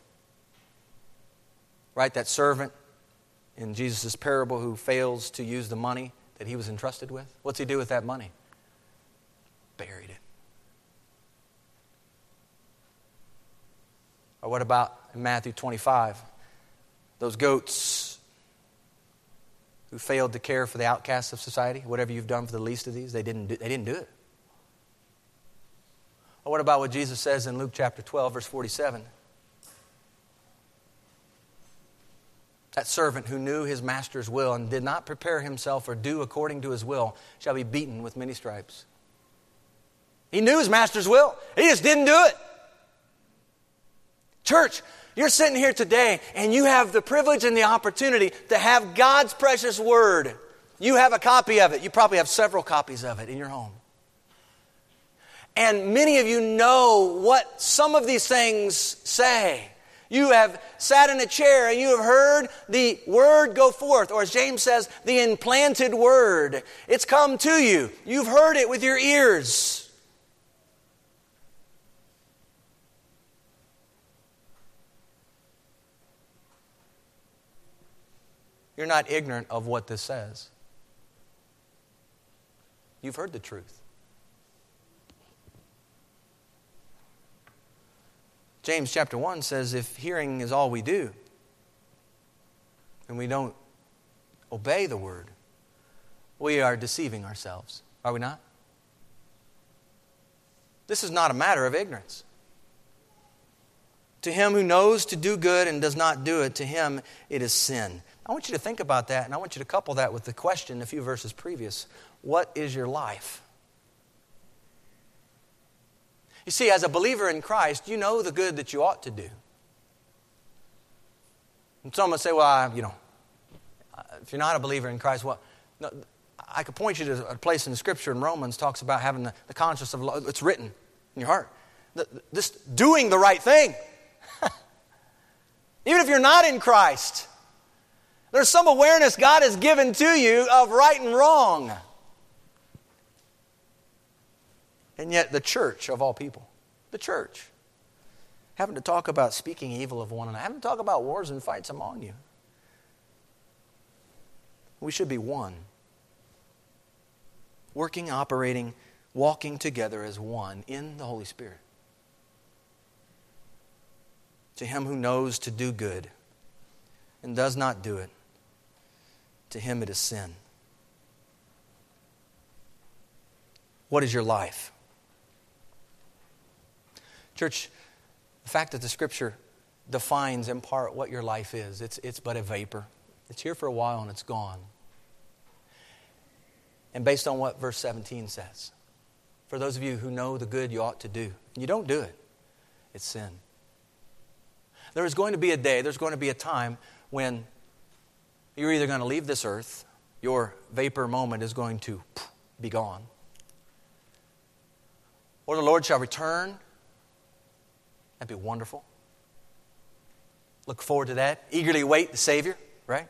Right? That servant in Jesus' parable who fails to use the money that he was entrusted with. What's he do with that money? Buried it. Or what about in Matthew twenty-five? Those goats who failed to care for the outcasts of society. Whatever you've done for the least of these, they didn't do, they didn't do it. Or what about what Jesus says in Luke chapter twelve, verse forty-seven? That servant who knew his master's will and did not prepare himself or do according to his will shall be beaten with many stripes. He knew his master's will. He just didn't do it. Church, you're sitting here today and you have the privilege and the opportunity to have God's precious word. You have a copy of it. You probably have several copies of it in your home. And many of you know what some of these things say. You have sat in a chair and you have heard the word go forth, or as James says, the implanted word. It's come to you. You've heard it with your ears. You're not ignorant of what this says. You've heard the truth. James chapter one says, if hearing is all we do, and we don't obey the word, we are deceiving ourselves. Are we not? This is not a matter of ignorance. To him who knows to do good and does not do it, to him it is sin. I want you to think about that, and I want you to couple that with the question a few verses previous. What is your life? You see, as a believer in Christ, you know the good that you ought to do. And some would say, well, I, you know, if you're not a believer in Christ, well, no, I could point you to a place in the Scripture in Romans talks about having the, the conscience of, it's written in your heart, the, this doing the right thing. Even if you're not in Christ, there's some awareness God has given to you of right and wrong. And yet the church of all people, the church, having to talk about speaking evil of one another, having to talk about wars and fights among you. We should be one. Working, operating, walking together as one in the Holy Spirit. To him who knows to do good and does not do it, to him it is sin. What is your life? Church, the fact that the Scripture defines in part what your life is, it's, it's but a vapor. It's here for a while and it's gone. And based on what verse seventeen says, for those of you who know the good you ought to do, and you don't do it, it's sin. There is going to be a day, there's going to be a time when you're either going to leave this earth, your vapor moment is going to be gone, Or the Lord shall return and be wonderful. Look forward to that. Eagerly wait the Savior, right?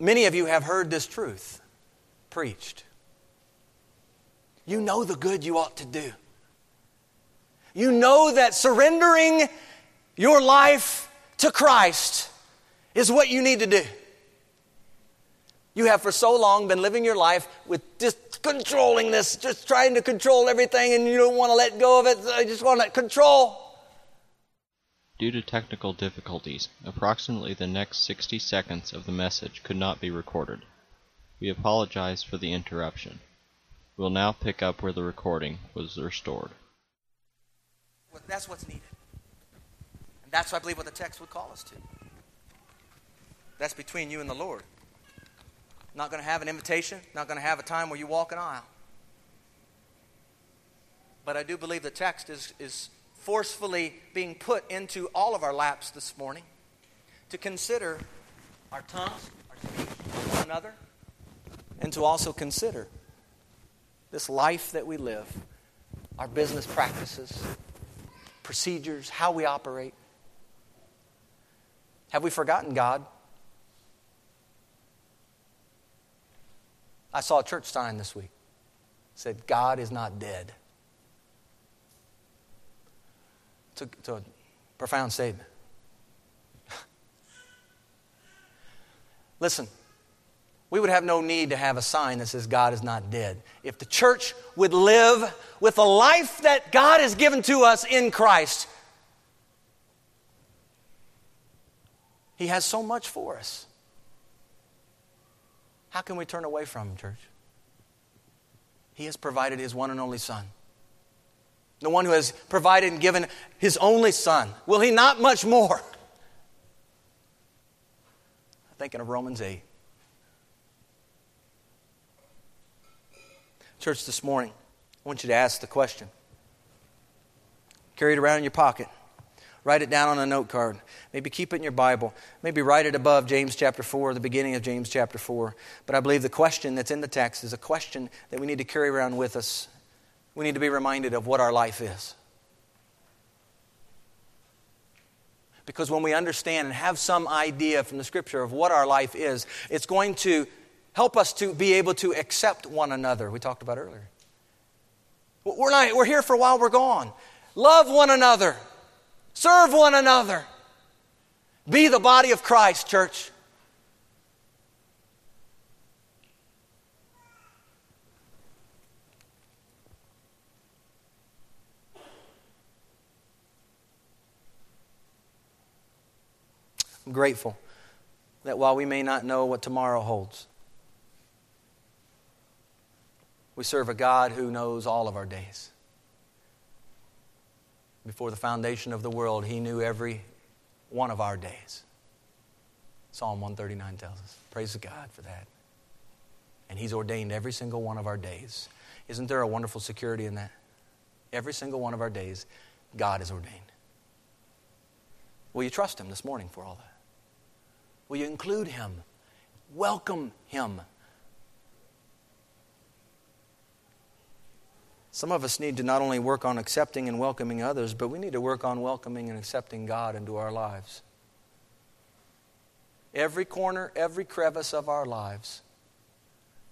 Many of you have heard this truth preached. You know the good you ought to do. You know that surrendering your life to Christ is what you need to do. You have for so long been living your life with just controlling this, just trying to control everything, and you don't want to let go of it. I just want to control. Due to technical difficulties, approximately the next sixty seconds of the message could not be recorded. We apologize for the interruption. We'll now pick up where the recording was restored. Well, that's what's needed. And that's, I believe, what the text would call us to. That's between you and the Lord. Not going to have an invitation. Not going to have a time where you walk an aisle. But I do believe the text is, is forcefully being put into all of our laps this morning to consider our tongues, our speech, one another, and to also consider this life that we live, our business practices, procedures, how we operate. Have we forgotten God? I saw a church sign this week. It said, God is not dead. It's a, it's a profound statement. Listen, we would have no need to have a sign that says God is not dead. If the church would live with the life that God has given to us in Christ, He has so much for us. How can we turn away from Him, church? He has provided His one and only Son. The one who has provided and given His only Son. Will He not much more? I'm thinking of Romans eight. Church, this morning, I want you to ask the question. Carry it around in your pocket. Write it down on a note card. Maybe keep it in your Bible. Maybe write it above James chapter four, the beginning of James chapter four. But I believe the question that's in the text is a question that we need to carry around with us. We need to be reminded of what our life is. Because when we understand and have some idea from the Scripture of what our life is, it's going to help us to be able to accept one another. We talked about earlier. We're not, we're here for a while, we're gone. Love one another. Serve one another. Be the body of Christ, church. I'm grateful that while we may not know what tomorrow holds, we serve a God who knows all of our days. Before the foundation of the world, He knew every one of our days. Psalm one thirty-nine tells us. Praise God for that. And He's ordained every single one of our days. Isn't there a wonderful security in that? Every single one of our days, God is ordained. Will you trust Him this morning for all that? Will you include Him? Welcome Him. Some of us need to not only work on accepting and welcoming others, but we need to work on welcoming and accepting God into our lives. Every corner, every crevice of our lives,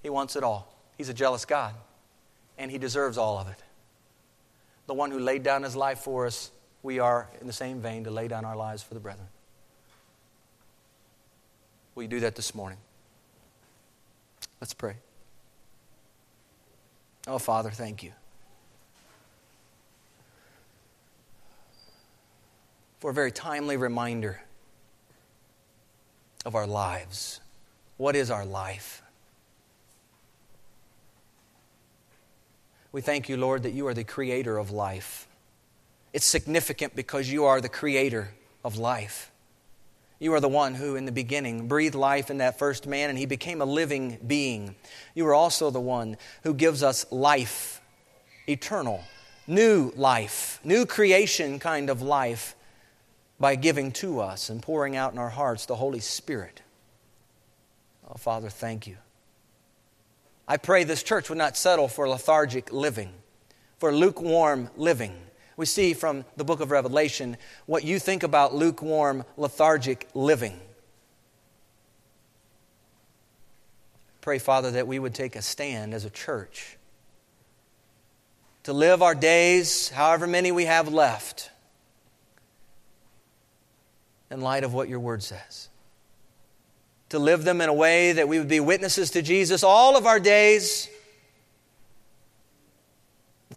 He wants it all. He's a jealous God, and He deserves all of it. The one who laid down His life for us, we are, in the same vein, to lay down our lives for the brethren. Will you do that this morning? Let's pray. Oh, Father, thank You for a very timely reminder of our lives. What is our life? We thank You, Lord, that You are the creator of life. It's significant because You are the creator of life. You are the one who in the beginning breathed life in that first man and he became a living being. You are also the one who gives us life, eternal, new life, new creation kind of life, by giving to us and pouring out in our hearts the Holy Spirit. Oh, Father, thank You. I I pray this church would not settle for lethargic living, for lukewarm living. We see from the book of Revelation what you think about lukewarm, lethargic living. Pray, Father, that we would take a stand as a church to live our days, however many we have left, in light of what your word says. To live them in a way that we would be witnesses to Jesus all of our days.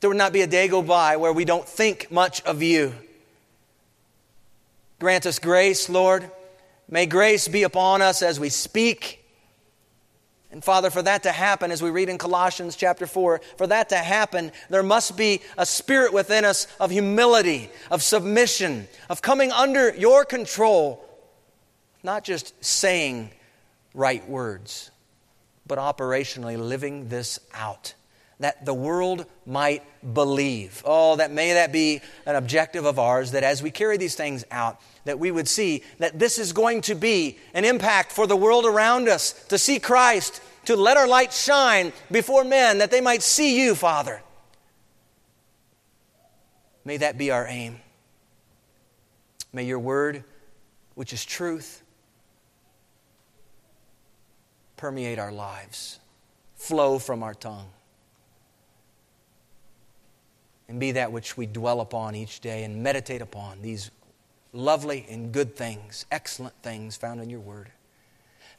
There would not be a day go by where we don't think much of you. Grant us grace, Lord. May grace be upon us as we speak. And Father, for that to happen, as we read in Colossians chapter four, for that to happen, there must be a spirit within us of humility, of submission, of coming under your control, not just saying right words, but operationally living this out, that the world might believe. Oh, that may that be an objective of ours, that as we carry these things out, that we would see that this is going to be an impact for the world around us, to see Christ, to let our light shine before men, that they might see you, Father. May that be our aim. May your word, which is truth, permeate our lives, flow from our tongue, and be that which we dwell upon each day and meditate upon these lovely and good things, excellent things found in your word.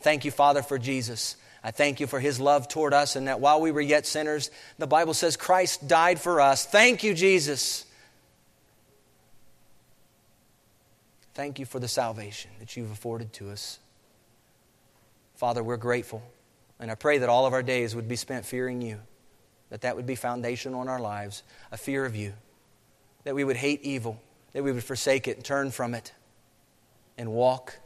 Thank you, Father, for Jesus. I thank you for his love toward us, and that while we were yet sinners, the Bible says Christ died for us. Thank you, Jesus. Thank you for the salvation that you've afforded to us. Father, we're grateful, and I pray that all of our days would be spent fearing you, that that would be foundational in our lives, a fear of you, that we would hate evil, that we would forsake it and turn from it and walk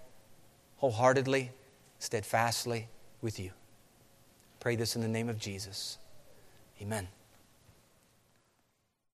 wholeheartedly, steadfastly with you. Pray this in the name of Jesus. Amen.